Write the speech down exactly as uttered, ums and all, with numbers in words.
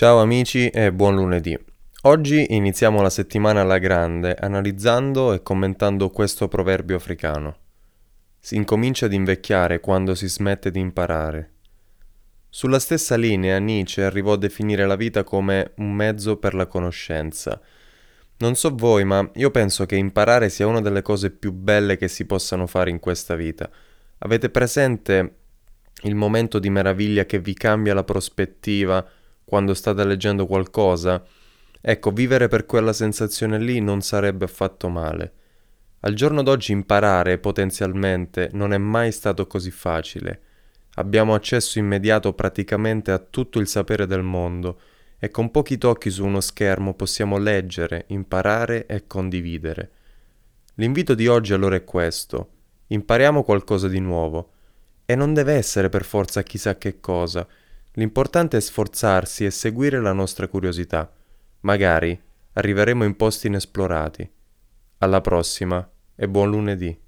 Ciao amici e buon lunedì. Oggi iniziamo la settimana alla grande analizzando e commentando questo proverbio africano. Si incomincia ad invecchiare quando si smette di imparare. Sulla stessa linea Nietzsche arrivò a definire la vita come un mezzo per la conoscenza. Non so voi, ma io penso che imparare sia una delle cose più belle che si possano fare in questa vita. Avete presente il momento di meraviglia che vi cambia la prospettiva quando state leggendo qualcosa? Ecco, vivere per quella sensazione lì non sarebbe affatto male. Al giorno d'oggi imparare, potenzialmente, non è mai stato così facile. Abbiamo accesso immediato praticamente a tutto il sapere del mondo e con pochi tocchi su uno schermo possiamo leggere, imparare e condividere. L'invito di oggi allora è questo. Impariamo qualcosa di nuovo. E non deve essere per forza chissà che cosa. L'importante è sforzarsi e seguire la nostra curiosità. Magari arriveremo in posti inesplorati. Alla prossima e buon lunedì!